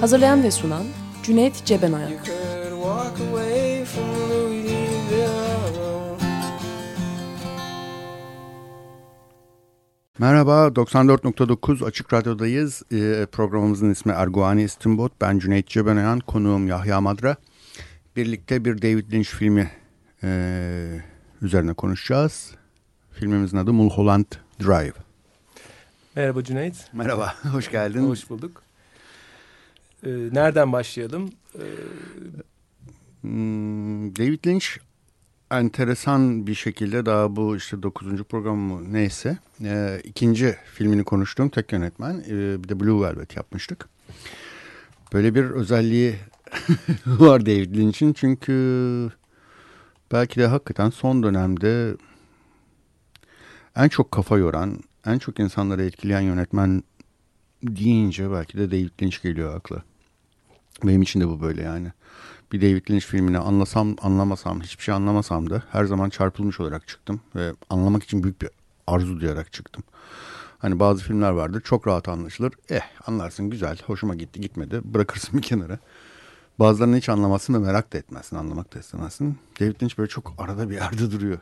Hazırlayan ve sunan Cüneyt Cebenayak. Merhaba, 94.9 Açık Radyo'dayız. Programımızın ismi Erguvani İstinbot. Ben Cüneyt Cebenayan, konuğum Yahya Madra. Birlikte bir David Lynch filmi üzerine konuşacağız. Filmimizin adı Mulholland Drive. Merhaba Cüneyt. Merhaba, hoş geldin. Hoş bulduk. Nereden başlayalım? David Lynch enteresan bir şekilde daha bu işte 9. programı neyse ikinci filmini konuştuğum tek yönetmen. Bir de Blue Velvet yapmıştık. Böyle bir özelliği var David Lynch'in, çünkü belki de hakikaten son dönemde en çok kafa yoran, en çok insanları etkileyen yönetmen deyince belki de David Lynch geliyor akla. Benim için de bu böyle yani. Bir David Lynch filmini anlasam, anlamasam, hiçbir şey anlamasam da her zaman çarpılmış olarak çıktım. Ve anlamak için büyük bir arzu duyarak çıktım. Hani bazı filmler vardır, çok rahat anlaşılır. Anlarsın, güzel, hoşuma gitti, gitmedi. Bırakırsın bir kenara. Bazılarını hiç anlamazsın ve merak da etmezsin, anlamak da istemezsin. David Lynch böyle çok arada bir yerde duruyor.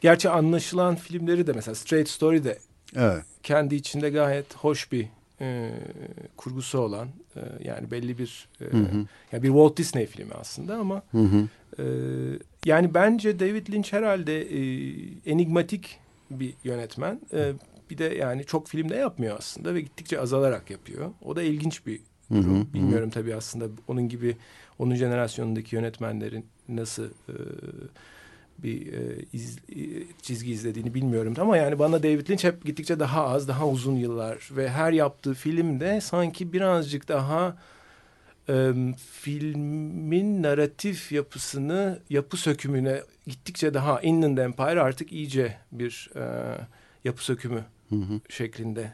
Gerçi anlaşılan filmleri de mesela Straight Story de kendi içinde gayet hoş bir kurgusu olan yani belli bir yani bir Walt Disney filmi aslında ama yani bence David Lynch herhalde enigmatik bir yönetmen. Bir de yani çok film de yapmıyor aslında ve gittikçe azalarak yapıyor. O da ilginç bir durum. Bilmiyorum tabii aslında onun gibi onun jenerasyonundaki yönetmenlerin nasıl bir çizgi izlediğini bilmiyorum. Ama yani bana David Lynch hep gittikçe daha az, daha uzun yıllar ve her yaptığı filmde sanki birazcık daha filmin naratif yapısını, yapı sökümüne gittikçe daha Inland Empire artık iyice bir yapı sökümü şeklinde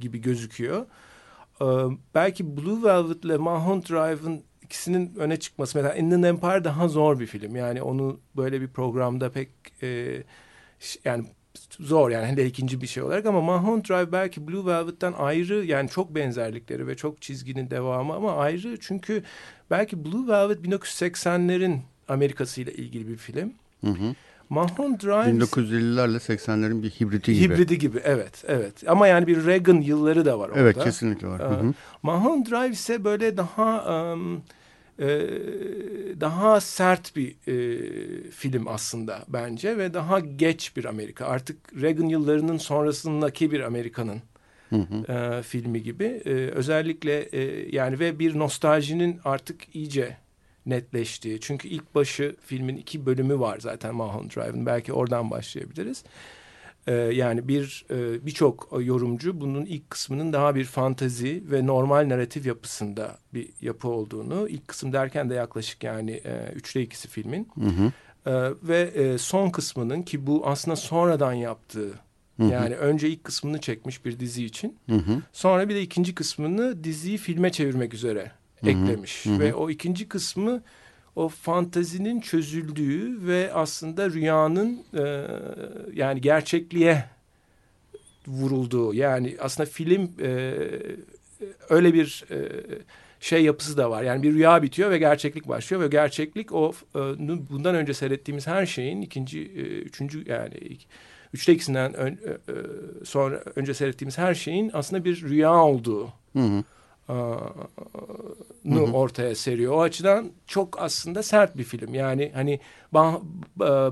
gibi gözüküyor. Belki Blue Velvet ile Mulholland Drive'ın İkisinin öne çıkması. Mesela Inland Empire daha zor bir film. Yani onu böyle bir programda pek yani zor yani hele ikinci bir şey olarak ama Mulholland Drive belki Blue Velvet'ten ayrı, yani çok benzerlikleri ve çok çizginin devamı ama ayrı, çünkü belki Blue Velvet 1980'lerin Amerikası ile ilgili bir film. Mulholland Drive 1950'lerle 80'lerin bir hibridi gibi. Hibridi gibi, evet. Ama yani bir Reagan yılları da var orada. Evet, kesinlikle var. Mulholland Drive ise böyle daha sert bir film aslında bence ve daha geç bir Amerika. Artık Reagan yıllarının sonrasındaki bir Amerika'nın filmi gibi. Özellikle yani ve bir nostaljinin artık iyice netleşti. Çünkü ilk başı filmin 2 bölümü var zaten Mulholland Drive'ın. Belki oradan başlayabiliriz. Yani birçok yorumcu bunun ilk kısmının daha bir fantezi ve normal narratif yapısında bir yapı olduğunu, ilk kısım derken de yaklaşık yani 3'te 2'si filmin. Ve son kısmının, ki bu aslında sonradan yaptığı, yani önce ilk kısmını çekmiş bir dizi için, sonra bir de ikinci kısmını diziyi filme çevirmek üzere eklemiş. Ve o ikinci kısmı o fantazinin çözüldüğü ve aslında rüyanın yani gerçekliğe vurulduğu, yani aslında film öyle bir şey yapısı da var. Yani bir rüya bitiyor ve gerçeklik başlıyor ve gerçeklik o bundan önce seyrettiğimiz her şeyin üçüncü yani 3'te 2'sinden sonra önce seyrettiğimiz her şeyin aslında bir rüya olduğu. Ortaya seriyor. O açıdan çok aslında sert bir film. Yani hani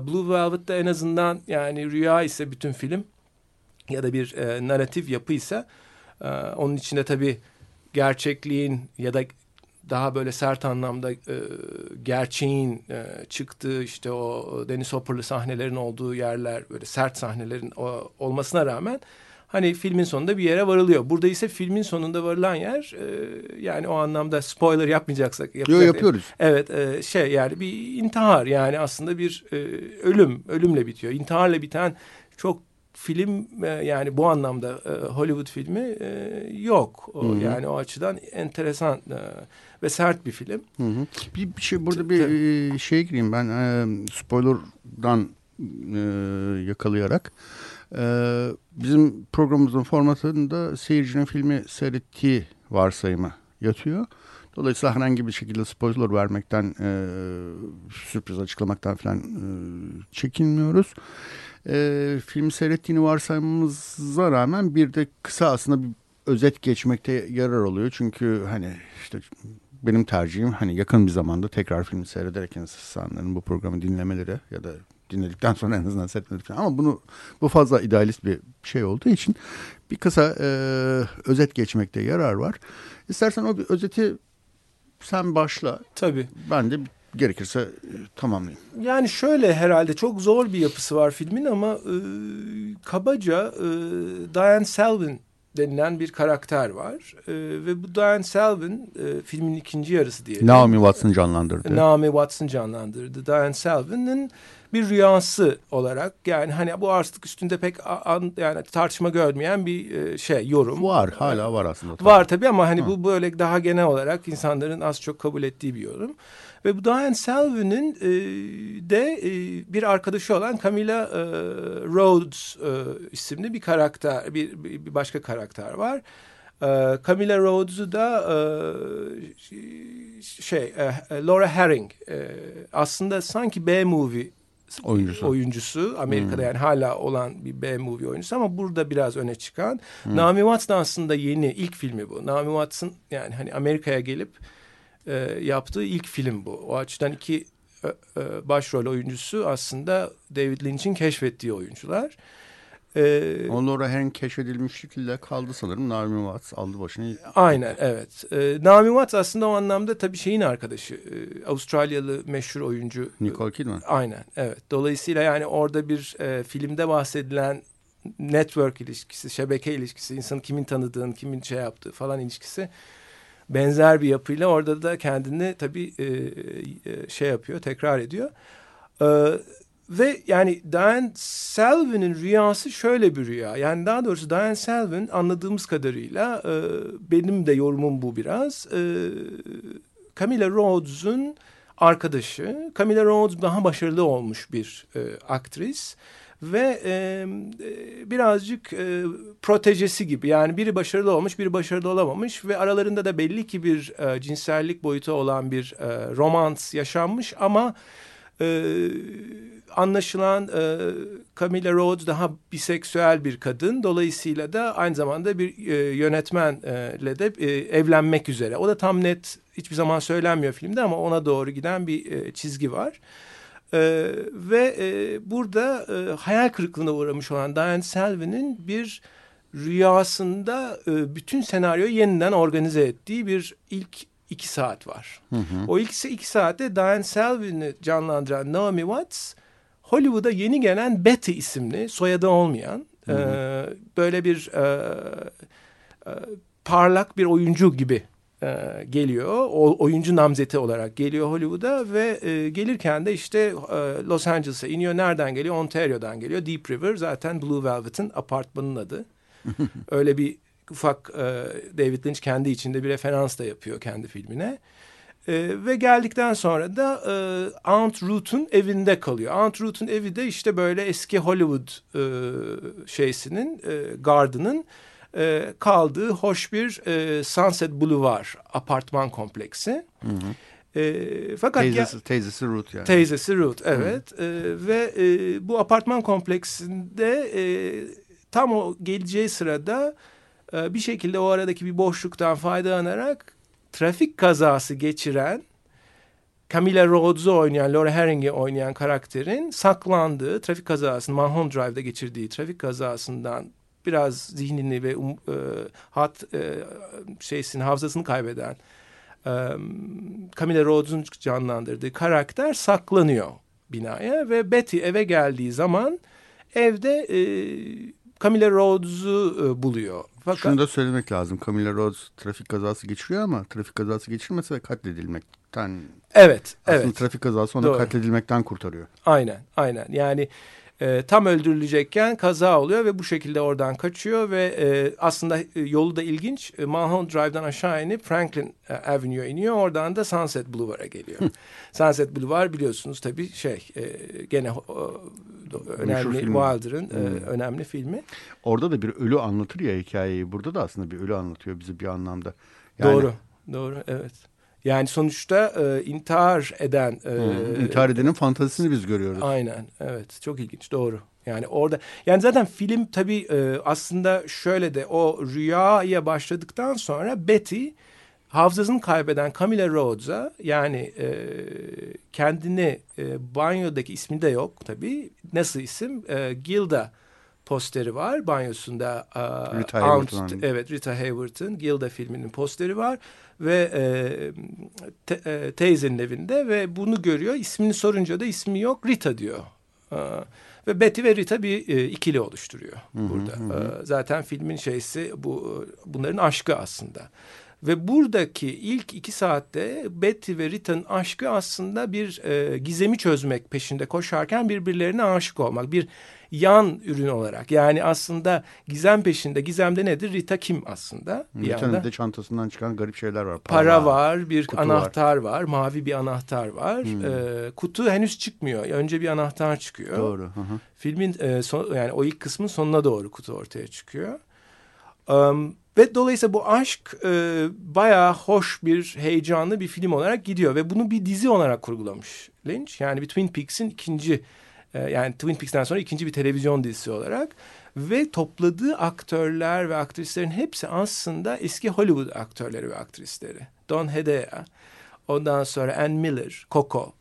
Blue Velvet'te en azından yani rüya ise bütün film ya da bir narratif yapıysa onun içinde tabii gerçekliğin ya da daha böyle sert anlamda gerçeğin çıktığı, işte o Dennis Hopper'lı sahnelerin olduğu yerler, böyle sert sahnelerin olmasına rağmen hani filmin sonunda bir yere varılıyor. Burada ise filmin sonunda varılan yer yani o anlamda spoiler yapmayacaksak. Yok, yapıyoruz. Evet, şey yani bir intihar, yani aslında bir ölümle bitiyor. İntiharla biten çok film yani bu anlamda Hollywood filmi yok. O, yani o açıdan enteresan ve sert bir film. Hı-hı. Bir şey burada bir şeye gireyim ben spoiler'dan yakalayarak. Bizim programımızın formatında seyircinin filmi seyrettiği varsayımı yatıyor. Dolayısıyla herhangi bir şekilde spoiler vermekten, sürpriz açıklamaktan falan çekinmiyoruz. Filmi seyrettiğini varsayımımıza rağmen bir de kısa aslında bir özet geçmekte yarar oluyor. Çünkü hani işte benim tercihim hani yakın bir zamanda tekrar filmi seyrederek insanların bu programı dinlemeleri ya da dinledikten sonra en azından seyretmedikten. Ama bu fazla idealist bir şey olduğu için bir kısa özet geçmekte yarar var. İstersen o bir özeti sen başla. Tabii. Ben de gerekirse tamamlayayım. Yani şöyle, herhalde çok zor bir yapısı var filmin ama kabaca Diane Selvin denilen bir karakter var. Ve bu Diane Selvin filmin ikinci yarısı diyelim. Naomi Watson canlandırdı. Diane Selvin'in bir rüyası olarak, yani hani bu artık üstünde pek yani tartışma görmeyen bir şey, yorum. Var, hala var aslında. Tabii. Var tabii ama hani bu böyle daha genel olarak insanların az çok kabul ettiği bir yorum. Ve bu Diane Selvin'in de bir arkadaşı olan Camilla Rhodes isimli bir karakter, bir başka karakter var. Camilla Rhodes'u da Laura Herring aslında sanki B-movie oyuncusu Amerika'da yani hala olan bir B-movie oyuncusu ama burada biraz öne çıkan. Naomi Watts aslında yeni, ilk filmi bu. Naomi Watts'ın yani hani Amerika'ya gelip yaptığı ilk film bu. O açıdan iki başrol oyuncusu aslında David Lynch'in keşfettiği oyuncular. Laura Herring keşfedilmişlikle kaldı sanırım. Naomi Watts aldı başını. Aynen, evet. Naomi Watts aslında o anlamda tabii şeyin arkadaşı. Avustralyalı meşhur oyuncu. Nicole Kidman. Aynen, evet. Dolayısıyla yani orada bir filmde bahsedilen network ilişkisi, şebeke ilişkisi, insanın kimin tanıdığını, kimin şey yaptığı falan ilişkisi benzer bir yapıyla orada da kendini tabii şey yapıyor, tekrar ediyor. Ve yani Diane Selvin'in rüyası şöyle bir rüya. Yani daha doğrusu Diane Selvin anladığımız kadarıyla benim de yorumum bu biraz. Camilla Rhodes'un arkadaşı. Camilla Rhodes daha başarılı olmuş bir aktris. Ve birazcık protejesi gibi, yani biri başarılı olmuş, biri başarılı olamamış ve aralarında da belli ki bir cinsellik boyutu olan bir romans yaşanmış ama anlaşılan Camilla Rhodes daha biseksüel bir kadın, dolayısıyla da aynı zamanda bir yönetmenle de evlenmek üzere. O da tam net hiçbir zaman söylenmiyor filmde ama ona doğru giden bir çizgi var. Ve burada hayal kırıklığına uğramış olan Diane Selvin'in bir rüyasında bütün senaryoyu yeniden organize ettiği bir ilk 2 saat var. O ilk 2 saatte Diane Selvin'i canlandıran Naomi Watts, Hollywood'a yeni gelen Betty isimli, soyadı olmayan böyle bir parlak bir oyuncu gibi geliyor. Oyuncu namzeti olarak geliyor Hollywood'a ve gelirken de işte Los Angeles'a iniyor. Nereden geliyor? Ontario'dan geliyor. Deep River zaten Blue Velvet'in apartmanının adı. Öyle bir ufak David Lynch kendi içinde bir referans da yapıyor kendi filmine. Ve geldikten sonra da Aunt Ruth'un evinde kalıyor. Aunt Ruth'un evi de işte böyle eski Hollywood şeysinin, garden'ın kaldığı hoş bir Sunset Boulevard apartman kompleksi. Fakat teyzesi Ruth yani. Teyzesi Ruth, evet. Ve bu apartman kompleksinde tam o geleceği sırada bir şekilde o aradaki bir boşluktan faydalanarak trafik kazası geçiren Camilla Rhodes'u oynayan, Laura Herring'i oynayan karakterin saklandığı trafik kazasını, Mulholland Drive'da geçirdiği trafik kazasından biraz zihnini ve hafızasını kaybeden Camilla Rhodes'un canlandırdığı karakter saklanıyor binaya ve Betty eve geldiği zaman evde Kamala Rhodes'u buluyor. Fakat şunu da söylemek lazım. Kamala Rhodes trafik kazası geçiriyor ama trafik kazası geçirmese katledilmekten. Evet. Aslında evet. Trafik kazası onu doğru. Katledilmekten kurtarıyor. Aynen. Aynen. Yani tam öldürülecekken kaza oluyor ve bu şekilde oradan kaçıyor ve aslında yolu da ilginç. Mulholland Drive'dan aşağı inip Franklin Avenue'ya iniyor. Oradan da Sunset Boulevard'a geliyor. Sunset Boulevard biliyorsunuz tabii gene önemli Wilder'ın önemli filmi. Orada da bir ölü anlatır ya hikayeyi. Burada da aslında bir ölü anlatıyor bizi bir anlamda. Yani... Doğru evet. Yani sonuçta intihar edenin fantazisini biz görüyoruz. Aynen, evet. Çok ilginç, doğru. Yani orada, yani zaten film tabii aslında şöyle de o rüyaya başladıktan sonra Betty hafızasını kaybeden Kamala Rhodes'a yani kendini banyodaki ismi de yok tabii. Nasıl isim? Gilda posteri var banyosunda. Rita Hayworth'ın. Evet, Rita Hayworth'ın Gilda filminin posteri var. Ve teyzenin evinde ve bunu görüyor. İsmini sorunca da ismi yok, Rita diyor. Ve Betty ve Rita bir ikili oluşturuyor burada. Zaten filmin bunların aşkı aslında. Ve buradaki ilk 2 saatte Betty ve Rita'nın aşkı aslında bir gizemi çözmek peşinde koşarken birbirlerine aşık olmak. Bir yan ürün olarak. Yani aslında gizem peşinde. Gizemde nedir? Rita kim aslında? Rita'nın da çantasından çıkan garip şeyler var. Para var, bir anahtar var. Mavi bir anahtar var. Kutu henüz çıkmıyor. Önce bir anahtar çıkıyor. Doğru. Hı. Filmin yani o ilk kısmın sonuna doğru kutu ortaya çıkıyor. Ve dolayısıyla bu aşk bayağı hoş bir, heyecanlı bir film olarak gidiyor. Ve bunu bir dizi olarak kurgulamış Lynch. Yani bir Twin Peaks'in Twin Peaks'ten sonra ikinci bir televizyon dizisi olarak. Ve topladığı aktörler ve aktrislerin hepsi aslında eski Hollywood aktörleri ve aktrisleri. Don Hedaya, ondan sonra Ann Miller, Coco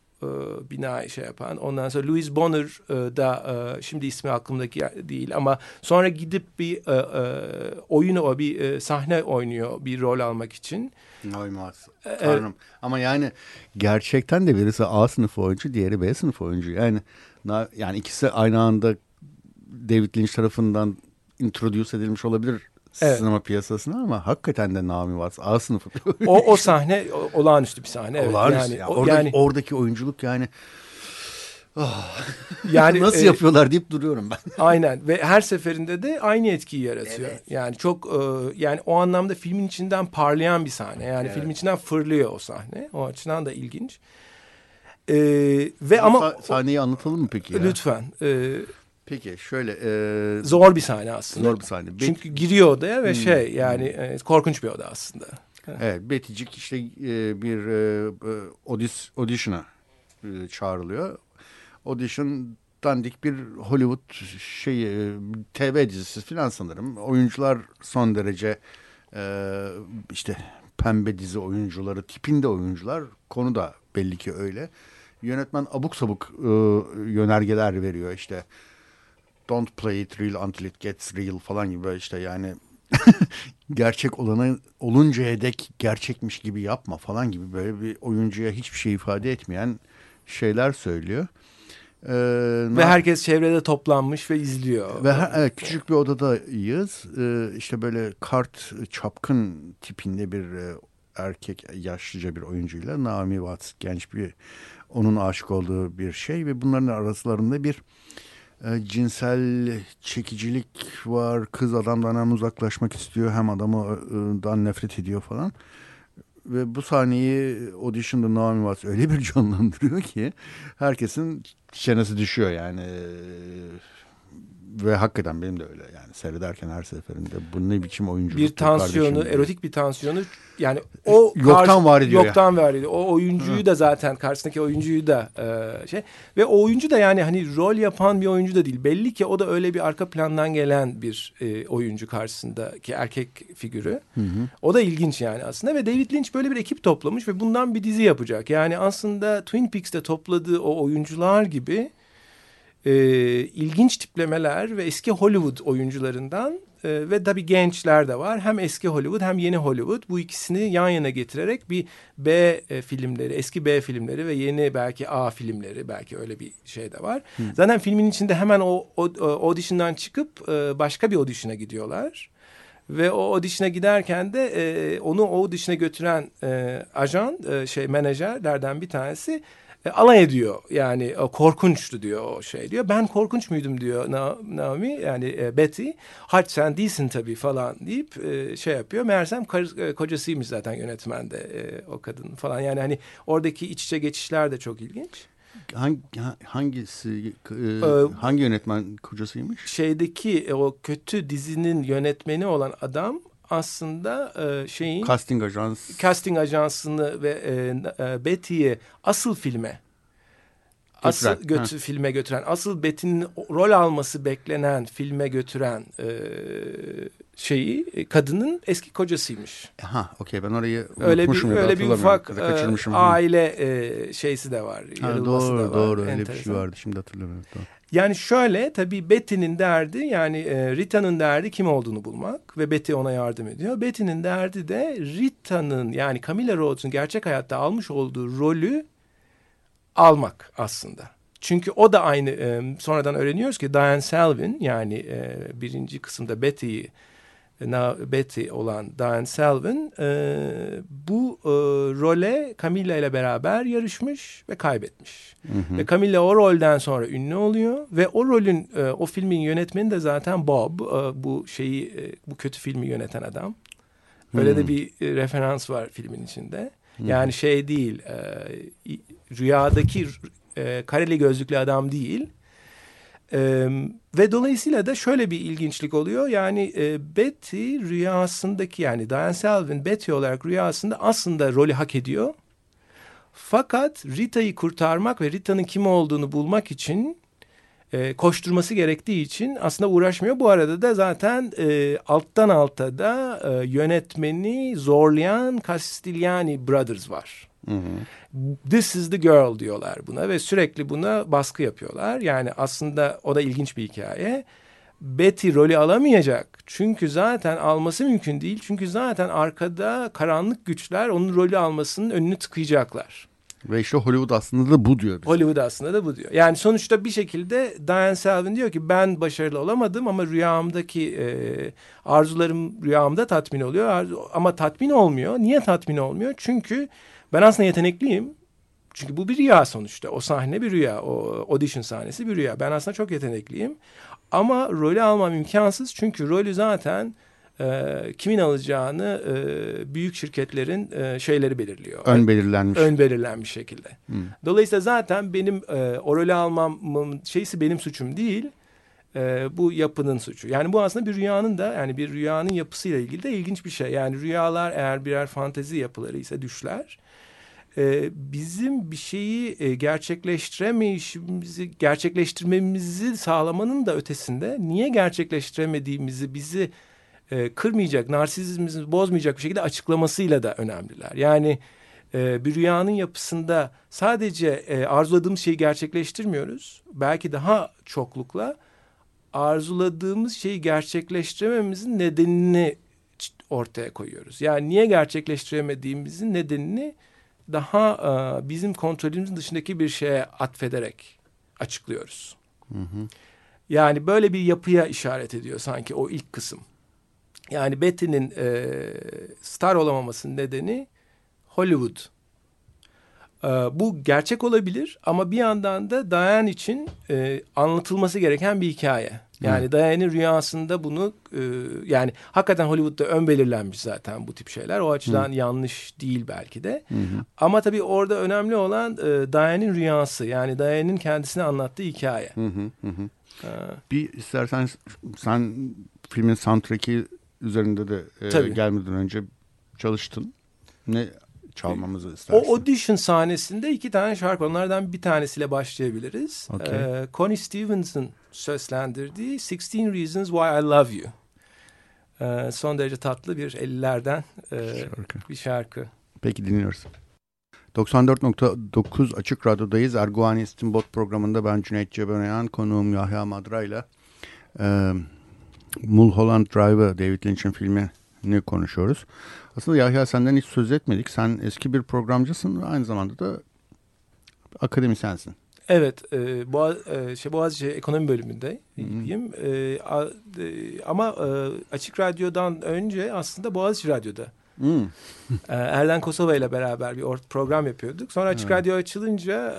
binayı yapan. Ondan sonra Louise Bonner da şimdi ismi aklımdaki değil ama sonra gidip bir sahne oynuyor bir rol almak için. Oymaz. Tanrım. Ama yani gerçekten de birisi A sınıfı oyuncu, diğeri B sınıfı oyuncu. Yani ikisi aynı anda David Lynch tarafından introduce edilmiş olabilir. Evet. Sinema piyasasına ama hakikaten de Naomi Watts A sınıfı. O sahne olağanüstü bir sahne. Evet. Olağanüstü. Yani, oradaki oyunculuk yani. Yani nasıl yapıyorlar deyip duruyorum ben. Aynen ve her seferinde de aynı etkiyi yaratıyor. Evet. Yani çok yani o anlamda filmin içinden parlayan bir sahne. Yani evet. Filmin içinden fırlıyor o sahne. O açıdan da ilginç. Ve ama sahneyi anlatalım mı peki? Ya? Lütfen. Peki şöyle... Zor bir sahne aslında. Zor bir sahne. Çünkü giriyor odaya ve korkunç bir oda aslında. Evet, Betty'cik bir audition'a çağrılıyor. Audition dandik bir Hollywood TV dizisi falan sanırım. Oyuncular son derece pembe dizi oyuncuları tipinde oyuncular. Konu da belli ki öyle. Yönetmen abuk sabuk yönergeler veriyor Don't play it real until it gets real falan gibi yani gerçek olana oluncaya dek gerçekmiş gibi yapma falan gibi böyle bir oyuncuya hiçbir şey ifade etmeyen şeyler söylüyor. Ve herkes çevrede toplanmış ve izliyor. Ve küçük bir odadayız. Böyle kart çapkın tipinde bir erkek yaşlıca bir oyuncuyla Naomi Watts genç bir onun aşık olduğu bir şey ve bunların araslarında bir cinsel çekicilik var. Kız adamdan hem uzaklaşmak istiyor hem adamdan nefret ediyor falan. Ve bu sahneyi audition'da Naomi Watts öyle bir canlandırıyor ki herkesin çenesi düşüyor yani. Ve hakikaten benim de öyle yani seyrederken her seferinde bu ne biçim oyunculuk. Bir tansiyonu, erotik bir tansiyonu yani o yoktan var ediyor. O oyuncuyu da zaten karşısındaki oyuncuyu da ve o oyuncu da yani hani rol yapan bir oyuncu da değil. Belli ki o da öyle bir arka plandan gelen bir oyuncu karşısındaki erkek figürü. O da ilginç yani aslında ve David Lynch böyle bir ekip toplamış ve bundan bir dizi yapacak. Yani aslında Twin Peaks'te topladığı o oyuncular gibi ilginç tiplemeler ve eski Hollywood oyuncularından Ve tabii gençler de var. Hem eski Hollywood hem yeni Hollywood bu ikisini yan yana getirerek bir B filmleri, eski B filmleri ve yeni belki A filmleri, belki öyle bir şey de var. Hı. Zaten filmin içinde hemen o audition'dan çıkıp başka bir audition'a gidiyorlar. Ve o audition'a giderken de onu o audition'a götüren ajan, menajerlerden bir tanesi alay ediyor. Yani korkunçtu diyor, diyor. Ben korkunç muydum diyor Naomi, yani Betty. Hayır, sen değilsin tabii falan deyip yapıyor. Meğersem kocasıymış zaten yönetmen de o kadın falan. Yani hani oradaki iç içe geçişler de çok ilginç. Hangi yönetmen kocasıymış? Şeydeki o kötü dizinin yönetmeni olan adam aslında casting ajansını ve Betty'yi filme götüren, asıl Betty'nin rol alması beklenen filme götüren kadının eski kocasıymış. Ha, okey, ben orayı unutmuşum. Öyle bir ufak aile şeysi de var. Doğru, öyle enteresan bir şey vardı, şimdi hatırlamıyorum. Tamam. Yani şöyle, tabii Betty'nin derdi, yani Rita'nın derdi kim olduğunu bulmak ve Betty ona yardım ediyor. Betty'nin derdi de Rita'nın, yani Camilla Rhodes'un gerçek hayatta almış olduğu rolü almak aslında. Çünkü o da aynı, sonradan öğreniyoruz ki Diane Selvin, yani birinci kısımda Betty olan Diane Selvin bu role Camilla ile beraber yarışmış ve kaybetmiş. Hı hı. Ve Camilla o rolden sonra ünlü oluyor ve o rolün, o filmin yönetmeni de zaten Bob, bu kötü filmi yöneten adam. Öyle de bir referans var filmin içinde. Yani şey değil, rüyadaki kareli gözlüklü adam değil. Ve dolayısıyla da şöyle bir ilginçlik oluyor. Yani Betty rüyasındaki, yani Diane Selvin Betty olarak rüyasında aslında rolü hak ediyor. Fakat Rita'yı kurtarmak ve Rita'nın kim olduğunu bulmak için koşturması gerektiği için aslında uğraşmıyor. Bu arada da zaten alttan alta da yönetmeni zorlayan Castigliani Brothers var. Hı hı. This is the girl diyorlar buna ve sürekli buna baskı yapıyorlar. Yani aslında o da ilginç bir hikaye. Betty rolü alamayacak. Çünkü zaten alması mümkün değil. Çünkü zaten arkada karanlık güçler onun rolü almasının önünü tıkayacaklar. Ve işte Hollywood aslında da bu diyor. Hollywood aslında da bu diyor. Yani sonuçta bir şekilde Diane Selvin diyor ki ben başarılı olamadım ama rüyamdaki arzularım rüyamda tatmin oluyor. Ama tatmin olmuyor. Niye tatmin olmuyor? Çünkü ben aslında yetenekliyim. Çünkü bu bir rüya sonuçta. O sahne bir rüya. O audition sahnesi bir rüya. Ben aslında çok yetenekliyim. Ama rolü almam imkansız. Çünkü rolü zaten kimin alacağını büyük şirketlerin şeyleri belirliyor. Ön belirlenmiş şekilde. Hmm. Dolayısıyla zaten benim o rolü almamın benim suçum değil. Bu yapının suçu. Yani bu aslında bir rüyanın da, yani bir rüyanın yapısıyla ilgili de ilginç bir şey. Yani rüyalar eğer birer fantezi yapıları ise, düşler, bizim bir şeyi gerçekleştirmemizi sağlamanın da ötesinde niye gerçekleştiremediğimizi bizi kırmayacak, narsizmimizi bozmayacak bir şekilde açıklamasıyla da önemliler. Yani bir rüyanın yapısında sadece arzuladığımız şeyi gerçekleştirmiyoruz. Belki daha çoklukla arzuladığımız şeyi gerçekleştirememizin nedenini ortaya koyuyoruz. Yani niye gerçekleştiremediğimizin nedenini daha bizim kontrolümüzün dışındaki bir şeye atfederek açıklıyoruz. Hı hı. Yani böyle bir yapıya işaret ediyor sanki o ilk kısım. Yani Betty'nin star olamamasının nedeni Hollywood. Bu gerçek olabilir ama bir yandan da Diane için anlatılması gereken bir hikaye. Yani Diane'in rüyasında bunu yani hakikaten Hollywood'da ön belirlenmiş zaten bu tip şeyler. O açıdan yanlış değil belki de. Hı-hı. Ama tabii orada önemli olan Diane'in rüyası. Yani Diane'in kendisine anlattığı hikaye. Hı-hı. Bir istersen sen filmin soundtrack'i üzerinde de gelmeden önce çalıştın. Ne çalmamızı istersin? O audition sahnesinde 2 tane şarkı, onlardan bir tanesiyle başlayabiliriz. Okay. Connie Stevens'ın seslendirdiği 16 Reasons Why I Love You. Son derece tatlı bir 50'lerden bir şarkı. Peki, dinliyoruz. 94.9 Açık Radyo'dayız. Erguvan İstinbot programında ben Cüneyt Cebenayan, konuğum Yahya Madra'yla Mulholland Drive'ı, David Lynch'in filmini konuşuyoruz. Aslında Yahya, senden hiç söz etmedik. Sen eski bir programcısın ve aynı zamanda da akademisyensin. Evet, Boğaziçi Ekonomi bölümündeyim. Ama Açık Radyo'dan önce aslında Boğaziçi Radyo'da. Hmm. Erlen Kosova ile beraber bir program yapıyorduk. Sonra Açık Radyo açılınca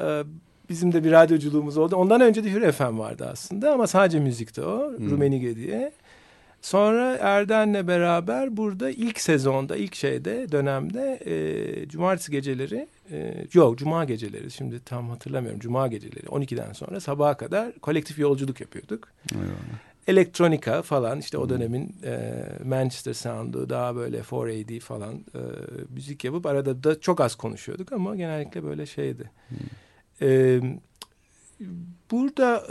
bizim de bir radyoculuğumuz oldu. Ondan önce de Hür FM vardı aslında ama sadece müzikti o. Rumenige diye. Sonra Erden'le beraber burada ilk sezonda, ilk dönemde cumartesi geceleri, cuma geceleri, şimdi tam hatırlamıyorum, cuma geceleri 12'den sonra sabaha kadar kolektif yolculuk yapıyorduk. Eyvallah. Elektronika falan, işte o dönemin Manchester Sound'u, daha böyle 4AD falan müzik yapıp arada da çok az konuşuyorduk ama genellikle böyle şeydi. Burada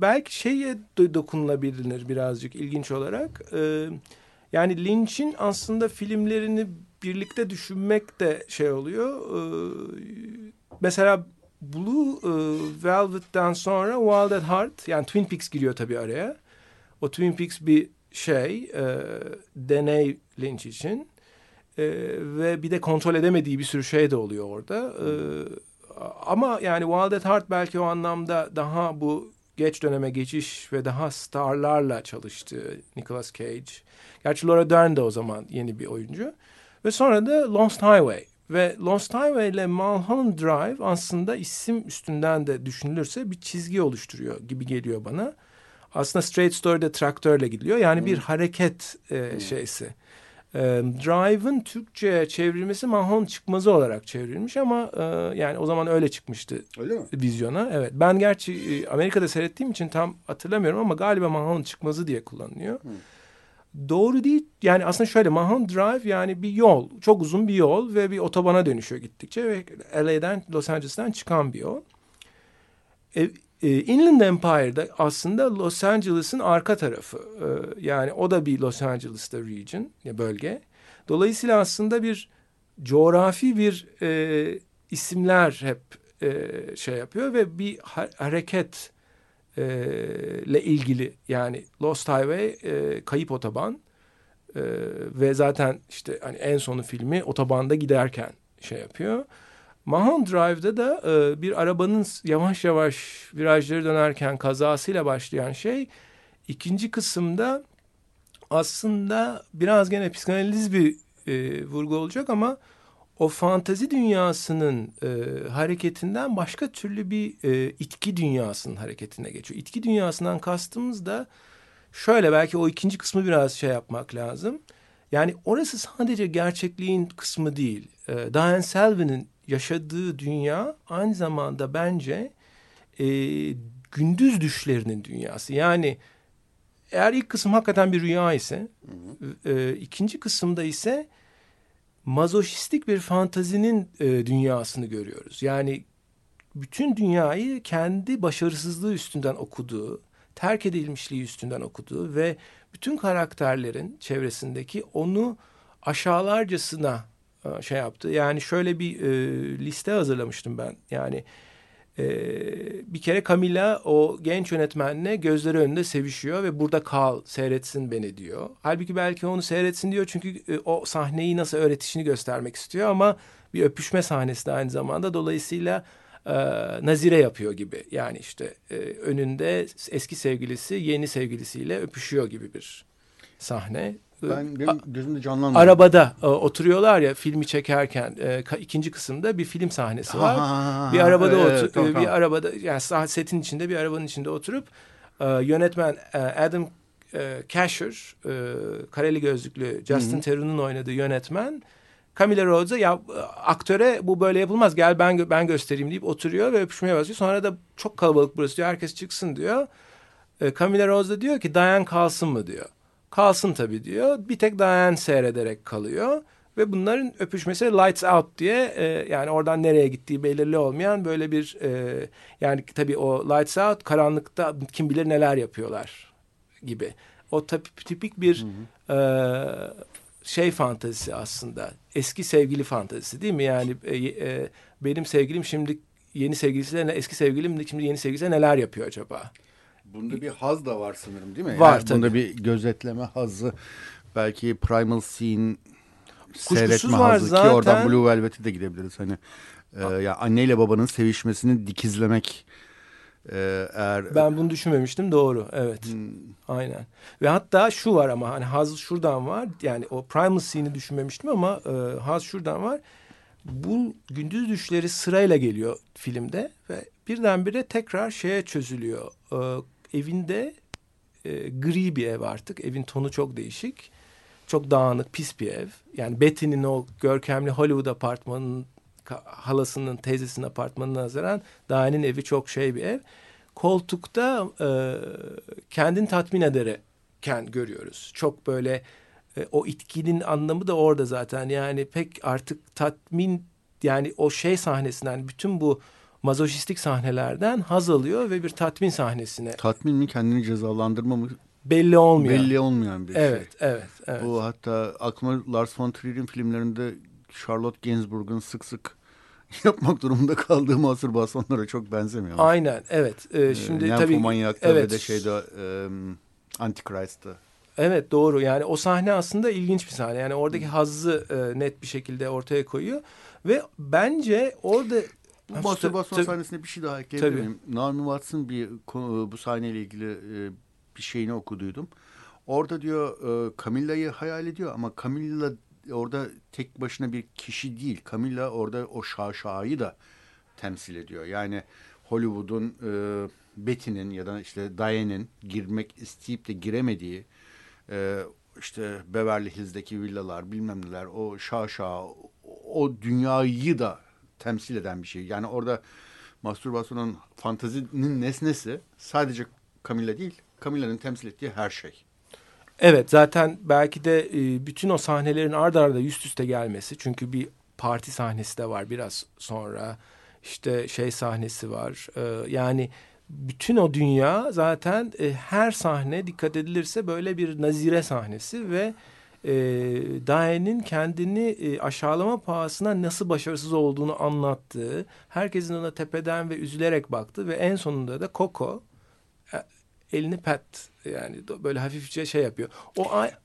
belki dokunulabilir birazcık ilginç olarak. Yani Lynch'in aslında filmlerini birlikte düşünmek de oluyor. Mesela Blue Velvet'ten sonra Wild at Heart, yani Twin Peaks giriyor tabii araya. O Twin Peaks bir deney Lynch için ve bir de kontrol edemediği bir sürü de oluyor orada. Ama yani Wild at Heart belki o anlamda daha bu geç döneme geçiş ve daha starlarla çalıştı Nicolas Cage. Gerçi Laura Dern de o zaman yeni bir oyuncu. Ve sonra da Lost Highway. Ve Lost Highway ile Mulholland Drive aslında isim üstünden de düşünülürse bir çizgi oluşturuyor gibi geliyor bana. Aslında Straight Story'de traktörle gidiliyor. Yani bir hareket şeysi. Drive'ın Türkçe'ye çevrilmesi Mahon Çıkmazı olarak çevrilmiş ama yani o zaman öyle çıkmıştı. Öyle mi? Vizyona. Evet. Ben gerçi Amerika'da seyrettiğim için tam hatırlamıyorum ama galiba Mahon Çıkmazı diye kullanılıyor. Doğru değil. Yani aslında şöyle, Mulholland Drive yani bir yol. Çok uzun bir yol ve bir otobana dönüşüyor gittikçe ve LA'den, Los Angeles'ten çıkan bir yol. Inland Empire'da aslında Los Angeles'ın arka tarafı. Yani o da bir Los Angeles'ta region, bölge. Dolayısıyla aslında bir coğrafi bir isimler hep yapıyor ve bir hareket ile ilgili. Yani Lost Highway, Kayıp Otoban ve zaten işte hani en sonu filmi otobanda giderken yapıyor. Mulholland Drive'da da bir arabanın yavaş yavaş virajları dönerken kazasıyla başlayan ikinci kısımda aslında biraz gene psikanaliz bir vurgu olacak ama o fantezi dünyasının hareketinden başka türlü bir itki dünyasının hareketine geçiyor. İtki dünyasından kastımız da şöyle, belki o ikinci kısmı biraz yapmak lazım. Yani orası sadece gerçekliğin kısmı değil. Diane Selvin'in yaşadığı dünya aynı zamanda bence gündüz düşlerinin dünyası. Yani eğer ilk kısım hakikaten bir rüya ise, ikinci kısımda ise mazoşistik bir fantazinin dünyasını görüyoruz. Yani bütün dünyayı kendi başarısızlığı üstünden okuduğu, terk edilmişliği üstünden okuduğu ve bütün karakterlerin çevresindeki onu aşağılarcasına yaptı. Yani şöyle bir liste hazırlamıştım ben. Yani bir kere Camilla o genç yönetmenle gözleri önünde sevişiyor ve burada kal, seyretsin beni diyor. Halbuki belki onu seyretsin diyor çünkü o sahneyi nasıl öğretişini göstermek istiyor ama bir öpüşme sahnesi de aynı zamanda. Dolayısıyla nazire yapıyor gibi. Yani işte önünde eski sevgilisi yeni sevgilisiyle öpüşüyor gibi bir sahne. Benim gözümde canlanmıyor. Arabada oturuyorlar ya filmi çekerken, ikinci kısımda bir film sahnesi var. Bir arabada tamam. Bir arabada, yani setin içinde, bir arabanın içinde oturup yönetmen Adam Kasher, kareli gözlüklü Justin Theron'un oynadığı yönetmen Camilla Rhodes'a ya aktöre bu böyle yapılmaz, gel ben göstereyim deyip oturuyor ve öpüşmeye başlıyor. Sonra da çok kalabalık burası diyor, herkes çıksın diyor. Camilla Rhodes da diyor ki Diane kalsın mı diyor. Kalsın tabii diyor. Bir tek Diane seyrederek kalıyor. Ve bunların öpüşmesi Lights Out diye yani oradan nereye gittiği belirli olmayan böyle bir yani tabii o Lights Out karanlıkta kim bilir neler yapıyorlar gibi. O tipik bir fantezisi aslında. Eski sevgili fantezisi değil mi? Yani benim sevgilim şimdi yeni sevgilisiyle, eski sevgilim şimdi yeni sevgilisiyle neler yapıyor acaba? Bunda bir haz da var sanırım, değil mi? Var yani, tabii. Bunda bir gözetleme hazı, belki Primal Scene seyretme hazı zaten. Ki oradan Blue Velvet'e de gidebiliriz. Hani ya anneyle babanın sevişmesini dikizlemek. Eğer... Ben bunu düşünmemiştim, doğru, evet, aynen. Ve hatta şu var ama hani haz şuradan var, yani o primacy'ni düşünmemiştim ama haz şuradan var. Bu gündüz düşleri sırayla geliyor filmde ve birdenbire tekrar şeye çözülüyor. Evinde gri bir ev artık, evin tonu çok değişik, çok dağınık, pis bir ev. Yani Betty'nin o görkemli Hollywood apartmanının, halasının, teyzesinin apartmanına nazaran Dayan'ın evi çok şey bir ev. Koltukta kendini tatmin ederken görüyoruz. Çok böyle o itkinin anlamı da orada zaten. Yani pek artık tatmin, yani o şey sahnesinden, bütün bu mazoşistik sahnelerden haz alıyor ve bir tatmin sahnesine. Tatmin mi, kendini cezalandırma mı? Belli olmayan. Belli olmayan bir evet, şey. Evet, evet. Bu hatta aklıma Lars von Trier'in filmlerinde Charlotte Gainsbourg'un sık sık yapmak durumunda kaldığı mastürbasyonlara çok benzemiyor. Aynen, evet. Şimdi Nymphomaniac'ta evet, ve de şeyde Antichrist'ta. Evet, doğru. Yani o sahne aslında ilginç bir sahne. Yani oradaki hazzı net bir şekilde ortaya koyuyor ve bence orada mastürbasyon sahnesine bir şey daha ekleyebilir miyim? Naomi Watts'ın bir bu sahneyle ilgili bir şeyini okuduydum. Orada diyor Camilla'yı hayal ediyor ama Camilla orada tek başına bir kişi değil. Camilla orada o şaşayı da temsil ediyor. Yani Hollywood'un Betty'nin ya da işte Diane'in girmek isteyip de giremediği işte Beverly Hills'deki villalar, bilmem neler, o şaşa, o dünyayı da temsil eden bir şey. Yani orada mastürbasyonun, fantazinin nesnesi sadece Camilla değil, Camilla'nın temsil ettiği her şey. Evet, zaten belki de bütün o sahnelerin arda arda üst üste gelmesi, çünkü bir parti sahnesi de var biraz sonra, işte şey sahnesi var, yani bütün o dünya zaten her sahne dikkat edilirse böyle bir nazire sahnesi ve Diane'in kendini aşağılama pahasına nasıl başarısız olduğunu anlattığı, herkesin ona tepeden ve üzülerek baktığı ve en sonunda da Coco elini pat, yani böyle hafifçe şey yapıyor.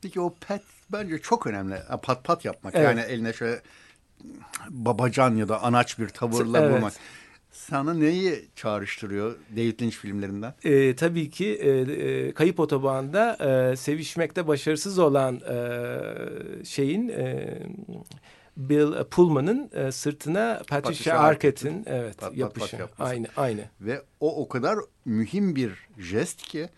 Peki o pat bence çok önemli. Pat pat yapmak. Evet. Yani eline şöyle babacan ya da anaç bir tavırla evet, vurmak. Sana neyi çağrıştırıyor David Lynch filmlerinden? Tabii ki Kayıp Otoban'da sevişmekte başarısız olan şeyin... Bill Pullman'ın sırtına Patricia Arquette'in evet, yapışı. Aynı, aynı. Ve o kadar mühim bir jest ki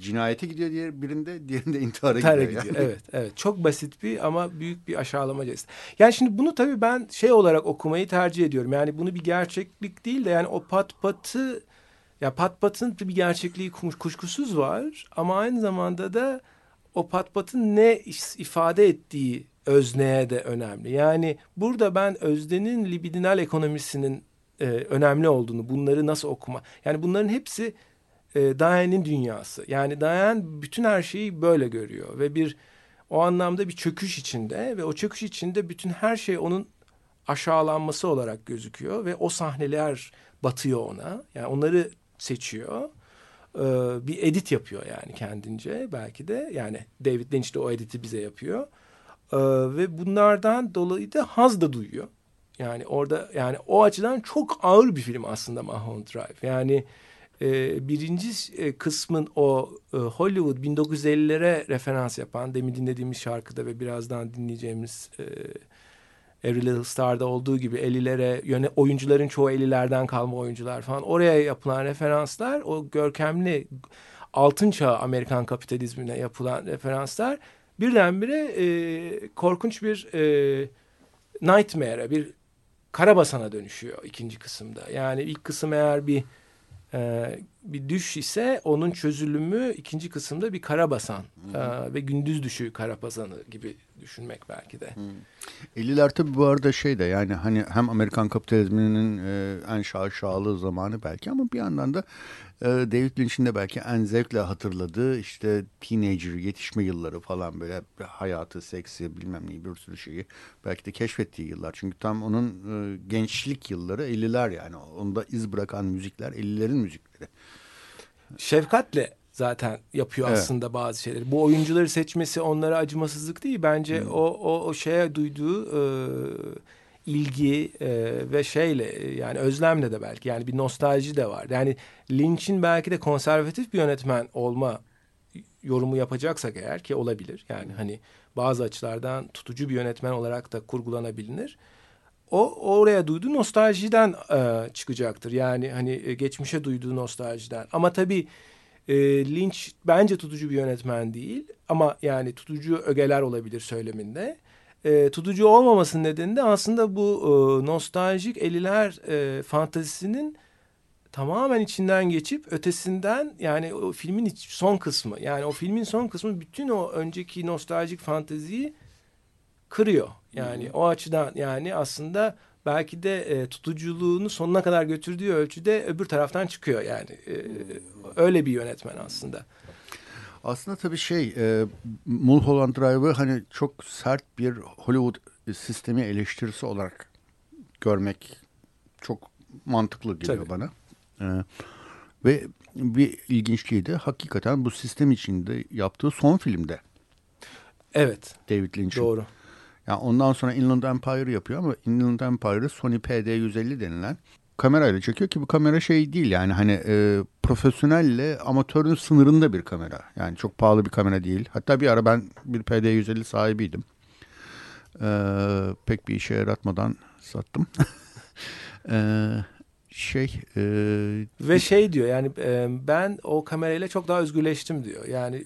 cinayete gidiyor diğer birinde, diğerinde intihara gidiyor. Yani. Evet, evet. Çok basit bir ama büyük bir aşağılama jest. Yani şimdi bunu tabii ben şey olarak okumayı tercih ediyorum. Yani bunu bir gerçeklik değil de, yani o pat patı, ya pat patın bir gerçekliği kuşkusuz var ama aynı zamanda da o pat patın ne ifade ettiği özneye de önemli. Yani burada ben öznenin libidinal ekonomisinin önemli olduğunu, bunları nasıl okuma. Yani bunların hepsi Diane'in dünyası. Yani Diane bütün her şeyi böyle görüyor ve bir o anlamda bir çöküş içinde ve o çöküş içinde bütün her şey onun aşağılanması olarak gözüküyor ve o sahneler batıyor ona. Yani onları seçiyor. Bir edit yapıyor yani kendince belki de. Yani David Lynch de o editi bize yapıyor. Ve bunlardan dolayı da haz da duyuyor. Yani orada, yani o açıdan çok ağır bir film aslında Mulholland Drive. Yani birinci kısmın o Hollywood 1950'lere referans yapan, demin dinlediğimiz şarkıda ve birazdan dinleyeceğimiz Every Little Star'da olduğu gibi 50'lere oyuncuların çoğu 50'lerden kalma oyuncular falan, oraya yapılan referanslar, o görkemli altın çağı Amerikan kapitalizmine yapılan referanslar birdenbire korkunç bir nightmare'a, bir karabasana dönüşüyor ikinci kısımda. Yani ilk kısım eğer bir düş ise onun çözülümü ikinci kısımda bir karabasan ve gündüz düşü karabasanı gibi düşünmek belki de. 50'ler tabii bu arada şey de, yani hani hem Amerikan kapitalizminin en şaşalı zamanı belki ama bir yandan da David Lynch'in de belki en zevkle hatırladığı işte teenager, yetişme yılları falan, böyle hayatı, seksi, bilmem neyi, bir sürü şeyi belki de keşfettiği yıllar. Çünkü tam onun gençlik yılları 50'ler yani. Onda iz bırakan müzikler 50'lerin müzikleri. şefkatle zaten yapıyor aslında bazı şeyleri. Bu oyuncuları seçmesi onlara acımasızlık değil. Bence o şeye duyduğu ilgi ve şeyle, yani özlemle de belki, yani bir nostalji de var. Yani Lynch'in belki de konservatif bir yönetmen olma yorumu yapacaksak eğer, ki olabilir. Yani hani bazı açılardan tutucu bir yönetmen olarak da kurgulanabilir. O oraya duyduğu nostaljiden çıkacaktır. Yani hani geçmişe duyduğu nostaljiden. Ama tabii Lynch bence tutucu bir yönetmen değil. Ama yani tutucu ögeler olabilir söyleminde. Tutucu olmamasının nedeni de aslında bu nostaljik eliler fantezisinin tamamen içinden geçip ötesinden, yani o filmin son kısmı. Yani o filmin son kısmı bütün o önceki nostaljik fanteziyi kırıyor. Yani o açıdan, yani aslında belki de tutuculuğunu sonuna kadar götürdüğü ölçüde öbür taraftan çıkıyor. Yani öyle bir yönetmen aslında. Aslında tabii Mulholland Drive'ı hani çok sert bir Hollywood sistemi eleştirisi olarak görmek çok mantıklı geliyor bana. Ve bir ilginçliği de hakikaten bu sistem içinde yaptığı son filmde. Evet. David Lynch'in. Doğru. Yani ondan sonra Inland Empire yapıyor ama Inland Empire'ı Sony PD-150 denilen kamerayla çekiyor ki bu kamera şey değil, yani hani profesyonelle amatörün sınırında bir kamera. Yani çok pahalı bir kamera değil. Hatta bir ara ben bir PD-150 sahibiydim. Pek bir işe yaratmadan sattım. Ve diyor, yani ben o kamerayla çok daha özgürleştim diyor. Yani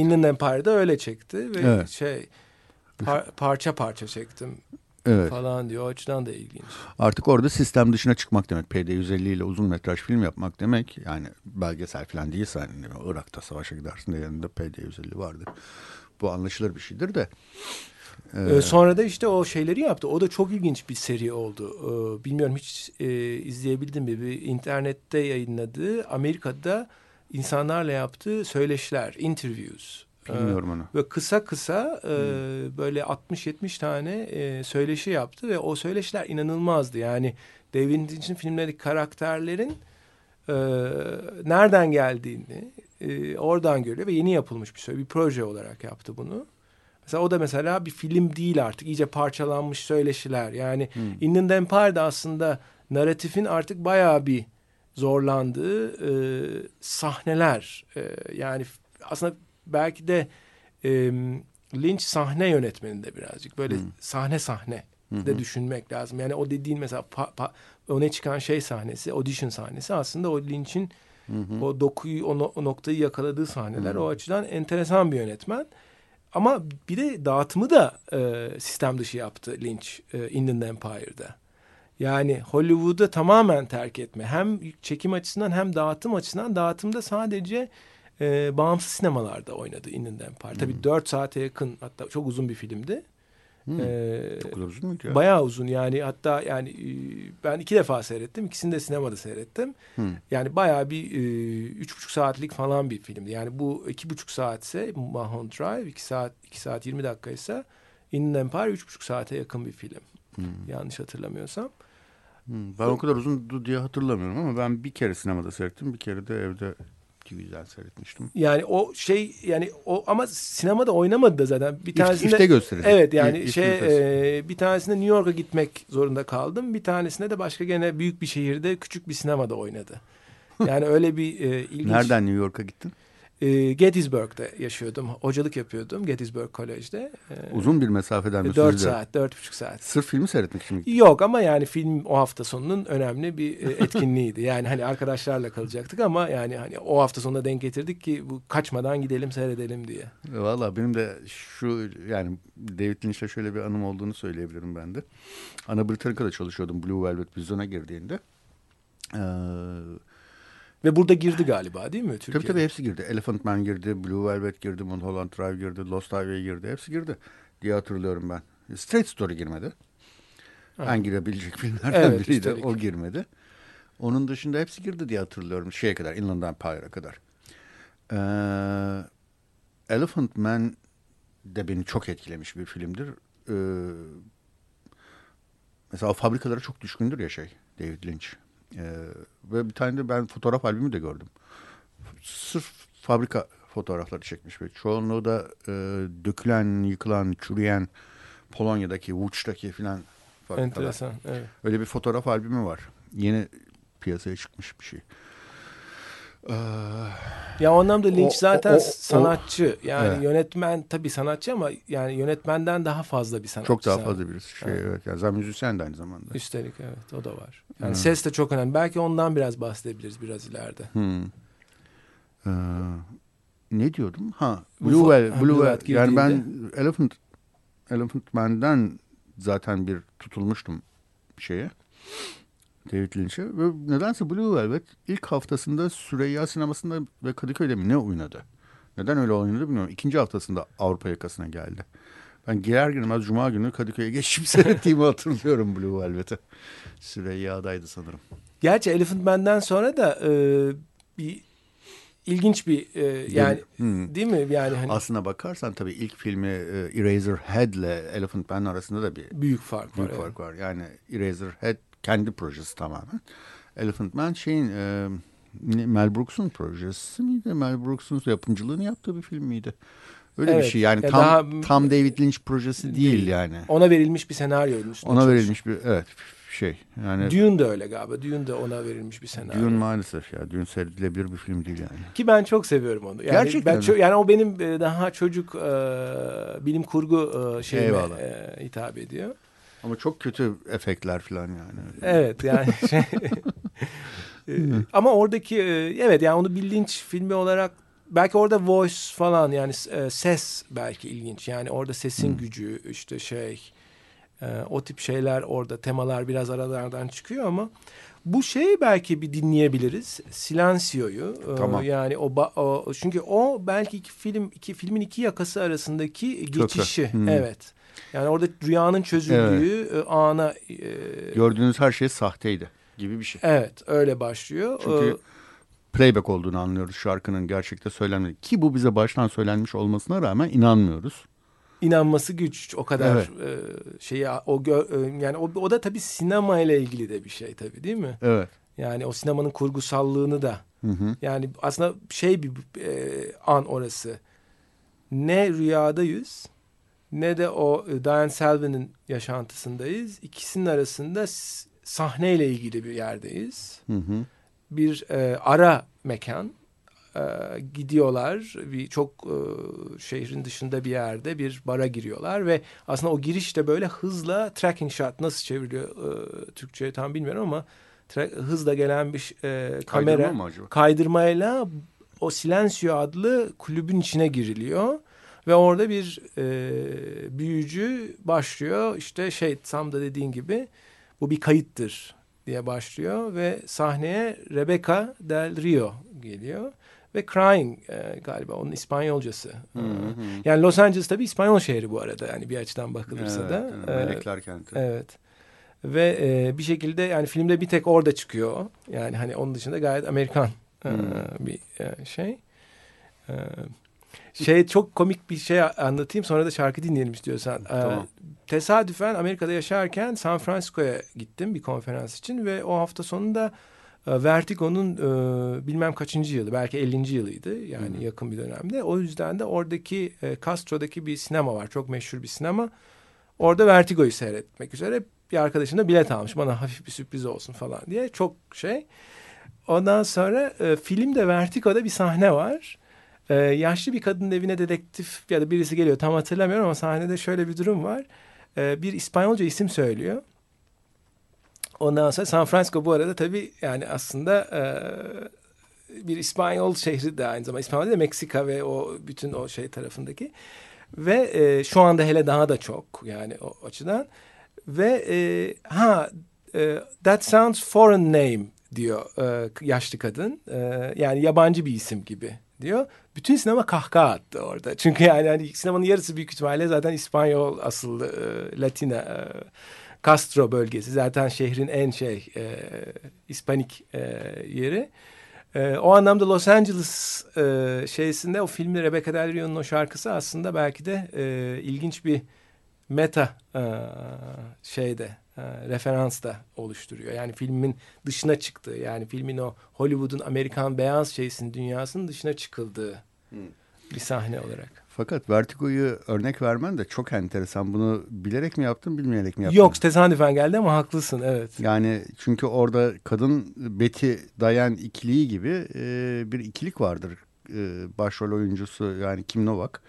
Inland Empire'da öyle çekti ve parça çektim falan diyor. O açıdan da ilginç. Artık orada sistem dışına çıkmak demek. PD-150 ile uzun metraj film yapmak demek. Yani belgesel falan değilse, hani Irak'ta savaşa gidersin de yanında PD-150 vardır. Bu anlaşılır bir şeydir de. Sonra da işte o şeyleri yaptı. O da çok ilginç bir seri oldu. Bilmiyorum hiç izleyebildim mi? Bir internette yayınladığı, Amerika'da insanlarla yaptığı söyleşiler, interviews. Bilmiyorum onu. Ve kısa böyle 60-70 tane söyleşi yaptı ve o söyleşiler inanılmazdı. Yani David Lynch'in filmleri karakterlerin nereden geldiğini oradan görüyor ve yeni yapılmış bir proje olarak yaptı bunu. Mesela o da bir film değil artık. İyice parçalanmış söyleşiler. Yani Inland Empire'da aslında narratifin artık bayağı bir zorlandığı sahneler. Yani aslında belki de Lynch sahne yönetmeninde birazcık. Böyle sahne de düşünmek lazım. Yani o dediğin mesela öne çıkan sahnesi, audition sahnesi aslında o Lynch'in o dokuyu, o noktayı yakaladığı sahneler. O açıdan enteresan bir yönetmen. Ama bir de dağıtımı da sistem dışı yaptı Lynch Inland Empire'da. Yani Hollywood'u tamamen terk etme. Hem çekim açısından hem dağıtım açısından. Dağıtımda sadece bağımsız sinemalarda oynadı Inland Empire. Tabii 4 saate yakın, hatta çok uzun bir filmdi. Çok uzun muydu ya? Bayağı uzun yani, hatta yani ben 2 defa seyrettim. İkisini de sinemada seyrettim. Yani bayağı bir 3,5 saatlik falan bir filmdi. Yani bu 2,5 saatse Mulholland Drive, 2 saat 20 dakikaysa Inland Empire 3,5 saate yakın bir film. Yanlış hatırlamıyorsam. Ben o kadar uzundu diye hatırlamıyorum ama ben bir kere sinemada seyrettim. Bir kere de evde güzel seyretmiştim. Yani ama sinemada oynamadı da zaten. Bir tanesinde İfte gösterildi. Evet, yani bir tanesinde New York'a gitmek zorunda kaldım. Bir tanesinde de başka gene büyük bir şehirde küçük bir sinemada oynadı. Yani öyle bir ilginç. Nereden New York'a gittin? Gettysburg'da yaşıyordum. Hocalık yapıyordum Gettysburg Kolej'de. Uzun bir mesafeden bir 4 saat, 4,5 saat. Sırf filmi seyretmek için mi? Yok ama yani film o hafta sonunun önemli bir etkinliğiydi. Yani hani arkadaşlarla kalacaktık ama yani hani o hafta sonuna denk getirdik ki bu kaçmadan gidelim seyredelim diye. Vallahi benim de yani David Lynch'le şöyle bir anım olduğunu söyleyebilirim ben de. Anabritarika'da çalışıyordum Blue Velvet vizyona girdiğinde. Ve burada girdi galiba değil mi Türkiye'de? Tabii hepsi girdi. Elephant Man girdi, Blue Velvet girdi, Mulholland Drive girdi, Lost Highway girdi. Hepsi girdi diye hatırlıyorum ben. Straight Story girmedi. Evet. Ben girebilecek filmlerden biriydi. O girmedi. Onun dışında hepsi girdi diye hatırlıyorum. Kadar, Inland Empire'a kadar. Elephant Man de beni çok etkilemiş bir filmdir. Mesela fabrikalara çok düşkündür ya David Lynch. Ve bir tane de ben fotoğraf albümü de gördüm. sırf fabrika fotoğrafları çekmiş ve çoğunluğu da dökülen, yıkılan, çürüyen Polonya'daki, Łódź'taki filan fabrikalar. Enteresan, evet. Öyle bir fotoğraf albümü var. Yeni piyasaya çıkmış bir şey. Ya o anlamda Lynch zaten sanatçı. Yani evet. Yönetmen tabii sanatçı ama yani yönetmenden daha fazla bir sanatçı. Çok daha fazla birisi. Şey, evet. Evet. Yani zaten müzisyen de aynı zamanda. Üstelik evet, o da var. Yani ses de çok önemli. Belki ondan biraz bahsedebiliriz biraz ileride. Ne diyordum? Ha, Blue Velvet. Yani ben Elephant Man'den zaten bir tutulmuştum şeye. David Lynch'e ve nedense Blue Velvet ilk haftasında Süreyya sinemasında ve Kadıköy'de mi ne oynadı? Neden öyle oynadı bilmiyorum. İkinci haftasında Avrupa yakasına geldi. Ben girer girmez Cuma günü Kadıköy'e geçip seyrettiğimi hatırlıyorum Blue Velvet'e. Süreyya'daydı sanırım. Gerçi Elephant Man'den sonra da bir ilginç bir yani değil mi? Yani hani... Aslına bakarsan tabii ilk filmi Eraserhead ile Elephant Man arasında da bir büyük fark var. Yani Eraserhead kendi projesi tamamen. Elephant Man şeyin Mel Brooks'un projesi miydi? Mel Brooks'un yapımcılığını yaptığı bir film miydi? Öyle evet, bir şey yani tam David Lynch projesi değil yani. Ona verilmiş bir senaryoymuş. Ona verilmiş bir evet şey yani. Dune de öyle galiba. Dune de ona verilmiş bir senaryo. Dune maalesef ya. Dune seyredilebilir bir film değil yani. Ki ben çok seviyorum onu. Yani gerçekten ben yani o benim daha çocuk bilim kurgu şeyime hitap ediyor. Ama çok kötü efektler falan yani. Evet yani. Ama oradaki evet yani onu bir Lynch filmi olarak belki orada voice falan yani ses belki ilginç. Yani orada sesin gücü işte şey o tip şeyler orada temalar biraz aralardan çıkıyor ama bu şeyi belki bir dinleyebiliriz. Silencio'yu. Tamam. Yani o çünkü o belki filmin iki yakası arasındaki geçişi. Evet. Yani orada rüyanın çözüldüğü ana... Gördüğünüz her şey sahteydi gibi bir şey. Evet, öyle başlıyor. Çünkü playback olduğunu anlıyoruz şarkının gerçekte söylenmediği. Ki bu bize baştan söylenmiş olmasına rağmen inanmıyoruz. İnanması güç o kadar yani o da tabii sinema ile ilgili de bir şey tabii değil mi? Evet. Yani o sinemanın kurgusallığını da. Hı. Yani aslında şey bir an orası. Ne rüyadayız... Ne de o Diane Selvin'in yaşantısındayız. İkisinin arasında sahneyle ilgili bir yerdeyiz. Hı. Bir ara mekan. Gidiyorlar. Çok şehrin dışında bir yerde bir bara giriyorlar ve aslında o giriş de böyle hızla tracking shot nasıl çevriliyor Türkçe'ye tam bilmiyorum ama hızla gelen bir kamera kaydırmayla o Silencio adlı kulübün içine giriliyor. Ve orada bir büyücü başlıyor işte şey tam da dediğin gibi bu bir kayıttır diye başlıyor ve sahneye Rebecca Del Rio geliyor ve Crying galiba onun İspanyolcası. Hı. Yani Los Angeles tabii İspanyol şehri bu arada yani bir açıdan bakılırsa evet, da. Yani melekler kenti. Evet. Ve bir şekilde yani filmde bir tek orada çıkıyor yani hani onun dışında gayet Amerikan bir şey. Şey çok komik bir şey anlatayım sonra da şarkı dinleyelim istiyorsan. Tamam. Tesadüfen Amerika'da yaşarken San Francisco'ya gittim bir konferans için ve o hafta sonunda Vertigo'nun bilmem kaçıncı yılı belki 50. yılıydı yani yakın bir dönemde. O yüzden de oradaki Castro'daki bir sinema var çok meşhur bir sinema. Orada Vertigo'yu seyretmek üzere bir arkadaşım da bilet almış bana hafif bir sürpriz olsun falan diye çok şey. Ondan sonra filmde Vertigo'da bir sahne var. Yaşlı bir kadının evine dedektif ya da birisi geliyor tam hatırlamıyorum ama sahnede şöyle bir durum var. Bir İspanyolca isim söylüyor. Ondan sonra San Francisco bu arada tabii yani aslında bir İspanyol şehri de aynı zamanda İspanyol de Meksika ve o bütün o şey tarafındaki. Ve şu anda hele daha da çok yani o açıdan. Ve that sounds foreign name diyor yaşlı kadın. Yani yabancı bir isim gibi. Diyor. Bütün sinema kahkaha attı orada. Çünkü yani hani sinemanın yarısı büyük ihtimalle zaten İspanyol asıllı Latina Castro bölgesi. Zaten şehrin en İspanik yeri. O anlamda Los Angeles şeysinde o filmi Rebecca Del Rio'nun o şarkısı aslında belki de ilginç bir meta şeyde referans da oluşturuyor. Yani filmin dışına çıktığı, yani filmin o Hollywood'un Amerikan beyaz şeysinin, dünyasının dışına çıkıldığı bir sahne olarak. Fakat Vertigo'yu örnek vermen de çok enteresan. Bunu bilerek mi yaptın, bilmeyerek mi yaptın? Yok, tesadüfen geldi ama haklısın, evet. Yani çünkü orada kadın Betty Diane ikiliği gibi bir ikilik vardır. Başrol oyuncusu yani Kim Novak.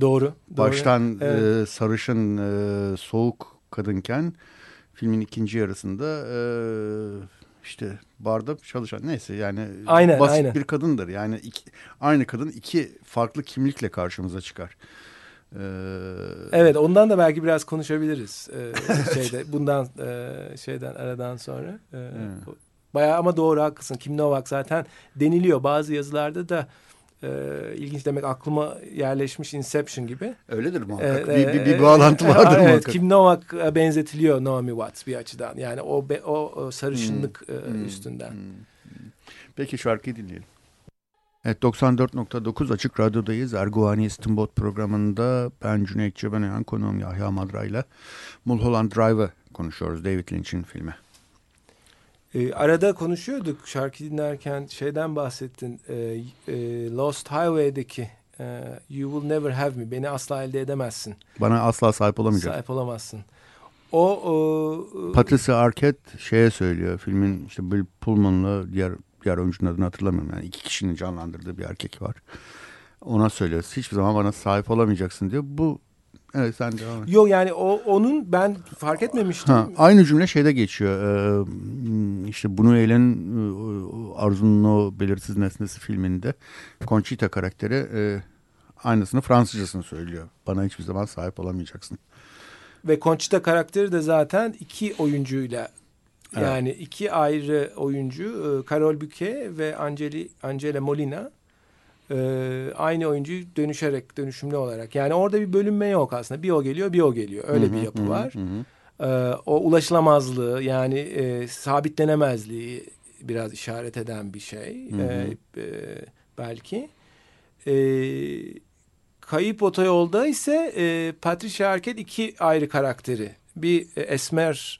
Doğru. Baştan evet. Sarışın, soğuk kadınken filmin ikinci yarısında işte barda çalışan, neyse yani aynen, basit aynen bir kadındır. Yani aynı kadın iki farklı kimlikle karşımıza çıkar. Evet, ondan da belki biraz konuşabiliriz. Şeyde, bundan şeyden, aradan sonra. Bayağı ama doğru, haklısın. Kim Novak zaten deniliyor bazı yazılarda da. İlginç, demek aklıma yerleşmiş, Inception gibi. Öyledir muhakkak. Bir bağlantı vardır evet, muhakkak. Kim Novak benzetiliyor Naomi Watts bir açıdan. Yani o sarışınlık üstünden. Peki şarkıyı dinleyelim. Evet, 94.9 Açık Radyo'dayız. Erguvani İstinbot programında ben Cüneyt Cebenayan, konuğum Yahya Madra'yla Mulholland Drive'ı konuşuyoruz. David Lynch'in filmi. Arada konuşuyorduk şarkı dinlerken, şeyden bahsettin, Lost Highway'deki You Will Never Have Me, beni asla elde edemezsin, bana asla sahip olamayacaksın, sahip olamazsın. O Patricia Arquette şeye söylüyor, filmin işte Bill Pullman'la diğer oyuncunun adını hatırlamıyorum, yani iki kişinin canlandırdığı bir erkek var, ona söylüyor hiçbir zaman bana sahip olamayacaksın diyor. Bu evet, sen devam et. Yok yani onun ben fark etmemiştim. Aynı cümle şeyde geçiyor. İşte Bunu Eğlen Arzu'nun o Belirsiz Nesnesi filminde Conchita karakteri aynısını, Fransızcasını söylüyor. Bana hiçbir zaman sahip olamayacaksın. Ve Conchita karakteri de zaten iki oyuncuyla, yani evet, iki ayrı oyuncu, Carole Bouquet ve Angela Molina. Aynı oyuncuyu dönüşümlü olarak. Yani orada bir bölünme yok aslında. Bir o geliyor, bir o geliyor. Öyle bir yapı var. O ulaşılamazlığı, yani sabitlenemezliği biraz işaret eden bir şey. Belki. Kayıp Otoyol'da ise Patricia Arquette iki ayrı karakteri. Bir esmer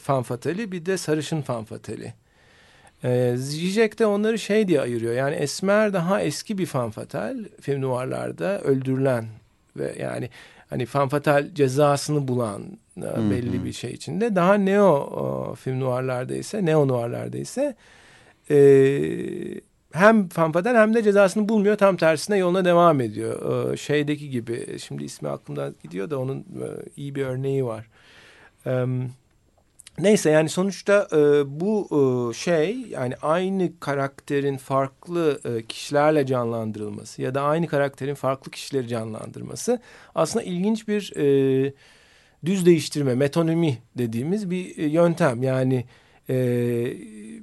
fanfatali, bir de sarışın fanfatali. Zizek de onları şey diye ayırıyor. Yani esmer daha eski bir fanfatal, film noirlarda öldürülen ve yani hani fanfatal cezasını bulan belli bir şey içinde. Daha neo film noirlarda ise, neo noirlarda ise hem fanfatal hem de cezasını bulmuyor. Tam tersine yoluna devam ediyor. Şeydeki gibi, şimdi ismi aklımdan gidiyor da onun iyi bir örneği var. Neyse yani sonuçta bu şey, yani aynı karakterin farklı kişilerle canlandırılması ya da aynı karakterin farklı kişileri canlandırması aslında ilginç bir düz değiştirme, metonimi dediğimiz bir yöntem. Yani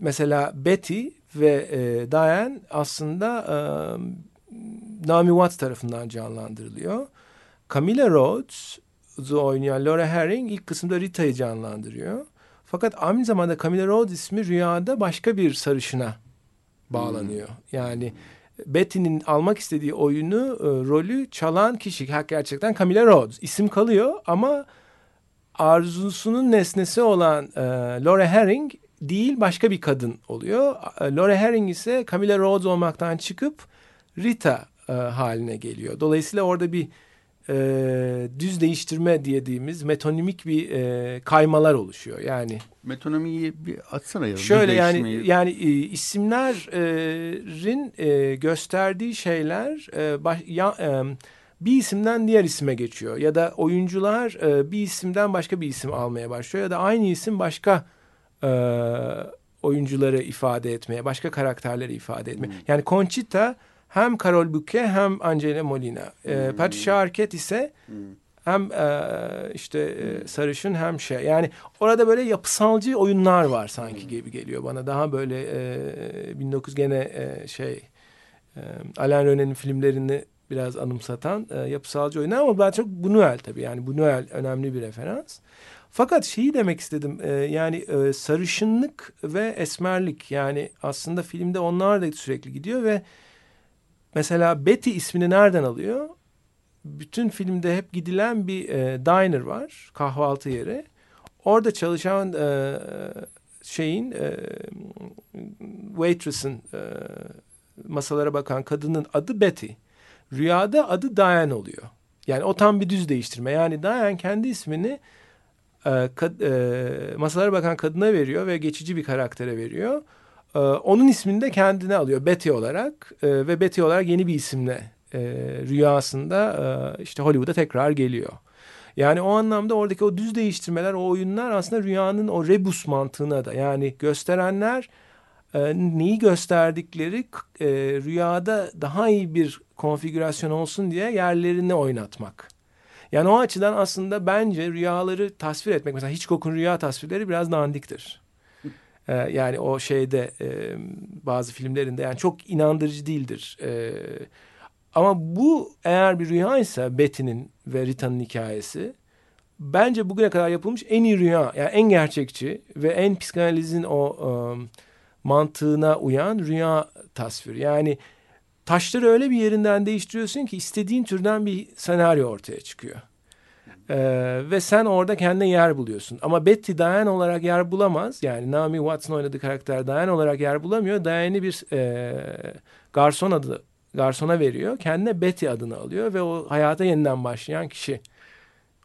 mesela Betty ve Diane aslında Naomi Watts tarafından canlandırılıyor. Camilla Rhodes'u oynayan Laura Herring ilk kısımda Rita'yı canlandırıyor. Fakat aynı zamanda Camilla Rhodes ismi rüyada başka bir sarışına bağlanıyor. Yani Betty'nin almak istediği oyunu, rolü çalan kişi gerçekten Camilla Rhodes. İsim kalıyor ama arzusunun nesnesi olan Laura Herring değil, başka bir kadın oluyor. Laura Herring ise Camilla Rhodes olmaktan çıkıp Rita haline geliyor. Dolayısıyla orada bir düz değiştirme dediğimiz metonimik bir kaymalar oluşuyor. Yani metonimiyi bir atsana ya. Şöyle yani isimlerin gösterdiği şeyler bir isimden diğer isime geçiyor ya da oyuncular bir isimden başka bir isim almaya başlıyor ya da aynı isim başka oyuncuları ifade etmeye, başka karakterleri ifade etmeye. Yani Conchita hem Carole Bouquet hem Angela Molina. Patricia Arquette ise hem işte sarışın hem şey. Yani orada böyle yapısalcı oyunlar var sanki gibi geliyor bana. Daha böyle 1900 gene Alain René'nin filmlerini biraz anımsatan yapısalcı oyunlar ama daha çok Buñuel tabii. Yani Buñuel önemli bir referans. Fakat şeyi demek istedim, yani sarışınlık ve esmerlik, yani aslında filmde onlar da sürekli gidiyor ve mesela Betty ismini nereden alıyor? Bütün filmde hep gidilen bir diner var, kahvaltı yeri. Orada çalışan waitress'ın, masalara bakan kadının adı Betty. Rüyada adı Diane oluyor. Yani o tam bir düz değiştirme. Yani Diane kendi ismini masalara bakan kadına veriyor ve geçici bir karaktere veriyor. Onun ismini de kendine alıyor Betty olarak ve Betty olarak yeni bir isimle rüyasında işte Hollywood'a tekrar geliyor. Yani o anlamda oradaki o düz değiştirmeler, o oyunlar aslında rüyanın o rebus mantığına da, yani gösterenler neyi gösterdikleri rüyada daha iyi bir konfigürasyon olsun diye yerlerini oynatmak. Yani o açıdan aslında bence rüyaları tasvir etmek, mesela Hitchcock'un rüya tasvirleri biraz dandiktir. Yani o şeyde bazı filmlerinde yani çok inandırıcı değildir. Ama bu eğer bir rüyaysa Betty'nin ve Rita'nın hikayesi, bence bugüne kadar yapılmış en iyi rüya, yani en gerçekçi ve en psikanalizin o mantığına uyan rüya tasviri. Yani taşları öyle bir yerinden değiştiriyorsun ki istediğin türden bir senaryo ortaya çıkıyor. Ve sen orada kendine yer buluyorsun. Ama Betty Diane olarak yer bulamaz. Yani Naomi Watts'ın oynadığı karakter Diane olarak yer bulamıyor. Diane'i bir garsona veriyor. Kendine Betty adını alıyor ve o hayata yeniden başlayan kişi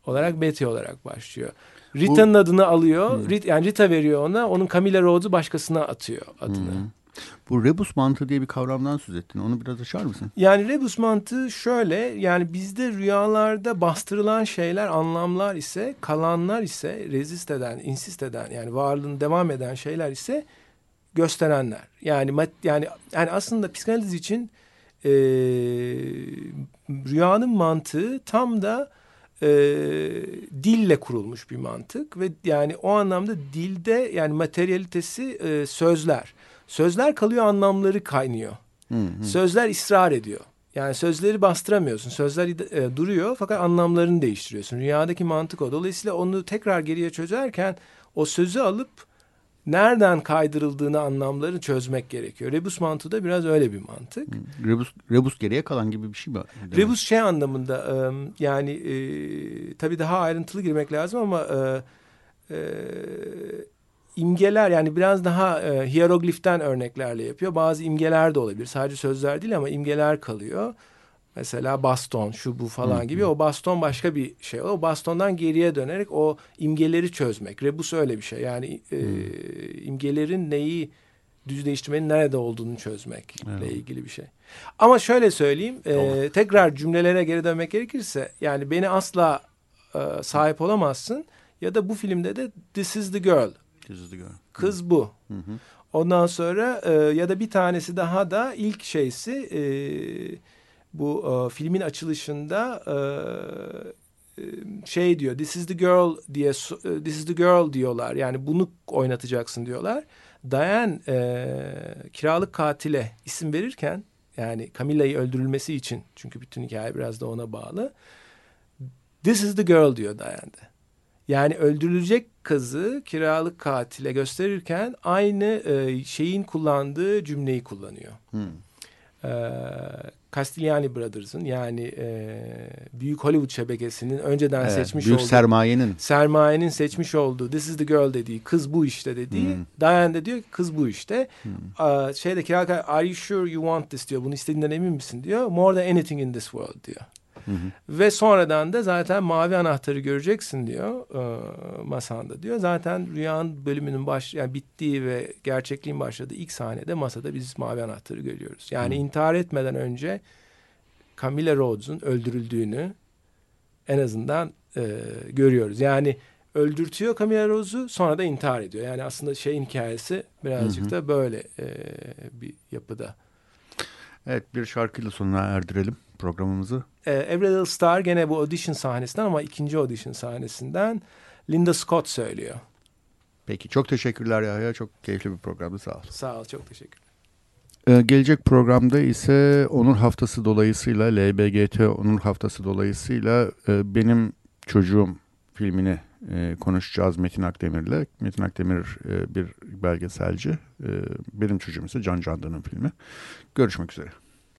olarak Betty olarak başlıyor. Rita'nın adını alıyor. Yani Rita veriyor ona. Onun Camilla Rhodes'u başkasına atıyor adını. Bu rebus mantığı diye bir kavramdan söz ettin. Onu biraz açar mısın? Yani rebus mantığı şöyle. Yani bizde rüyalarda bastırılan şeyler, anlamlar ise, kalanlar ise, rezist eden, insist eden, yani varlığını devam eden şeyler ise gösterenler. Yani aslında psikanaliz için rüyanın mantığı tam da dille kurulmuş bir mantık ve yani o anlamda dilde, yani materyalitesi sözler. Sözler kalıyor, anlamları kaynıyor. Sözler ısrar ediyor. Yani sözleri bastıramıyorsun. Sözler duruyor fakat anlamlarını değiştiriyorsun. Rüyadaki mantık o. Dolayısıyla onu tekrar geriye çözerken o sözü alıp nereden kaydırıldığını, anlamları çözmek gerekiyor. Rebus mantığı da biraz öyle bir mantık. Rebus geriye kalan gibi bir şey var. Rebus şey anlamında, yani tabii daha ayrıntılı girmek lazım ama imgeler, yani biraz daha hierogliften örneklerle yapıyor. Bazı imgeler de olabilir. Sadece sözler değil ama imgeler kalıyor. Mesela baston, şu bu falan gibi. O baston başka bir şey. O bastondan geriye dönerek o imgeleri çözmek. Rebus öyle bir şey. Yani imgelerin neyi, düzleştirmenin nerede olduğunu çözmekle ilgili bir şey. Ama şöyle söyleyeyim. Tekrar cümlelere geri dönmek gerekirse, yani beni asla sahip olamazsın ya da bu filmde de this is the girl. Kız bu. Ondan sonra ya da bir tanesi daha da ilk şeysi bu filmin açılışında şey diyor, this is the girl diye, this is the girl diyorlar. Yani bunu oynatacaksın diyorlar. Diane kiralık katile isim verirken, yani Camilla'yı öldürülmesi için, çünkü bütün hikaye biraz da ona bağlı. This is the girl diyor Diane'de. Yani öldürülecek kızı kiralık katile gösterirken aynı şeyin kullandığı cümleyi kullanıyor. Castigliani Brothers'ın, yani büyük Hollywood şebekesinin önceden seçmiş olduğu, büyük sermayenin seçmiş olduğu this is the girl dediği, kız bu işte dediği, Diane de diyor ki kız bu işte. Şeyde kiralık, are you sure you want this diyor, bunu istediğinden emin misin diyor, more than anything in this world diyor. Ve sonradan da zaten mavi anahtarı göreceksin diyor masanda diyor. Zaten rüyanın bölümünün yani bittiği ve gerçekliğin başladığı ilk sahnede masada biz mavi anahtarı görüyoruz. Yani intihar etmeden önce Camilla Rhodes'un öldürüldüğünü en azından görüyoruz. Yani öldürtüyor Camilla Rhodes'u, sonra da intihar ediyor. Yani aslında şeyin hikayesi birazcık da böyle bir yapıda. Evet, bir şarkıyla sonuna erdirelim programımızı. Every Little Star, gene bu audition sahnesinden ama ikinci audition sahnesinden, Linda Scott söylüyor. Peki, çok teşekkürler Yahya. Çok keyifli bir programdı, sağ ol. Sağ ol, çok teşekkür. Gelecek programda ise Onur Haftası dolayısıyla, LBGT Onur Haftası dolayısıyla Benim Çocuğum filmini konuşacağız Metin Akdemir'le. Metin Akdemir bir belgeselci. Benim Çocuğum ise Can Candan'ın filmi. Görüşmek üzere.